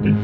Work.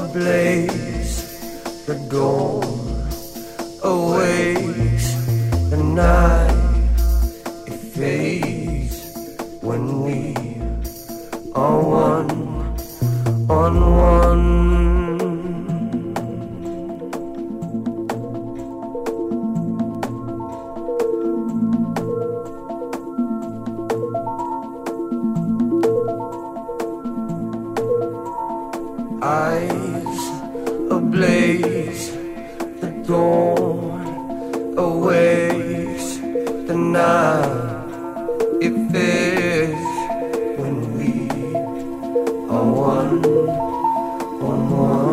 ablaze, the dawn awakes, the night it fades when we are one on one. Eyes ablaze, the dawn awakes, the night it fades when we are one on one.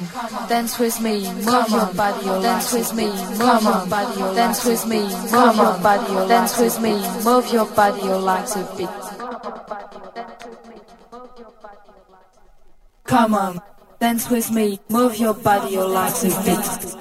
on, dance with me, move your body, dance with me, move your body, dance with me, move your body, dance with me, move your body, you like to beat. Come on, dance with me, move your body, you like to beat.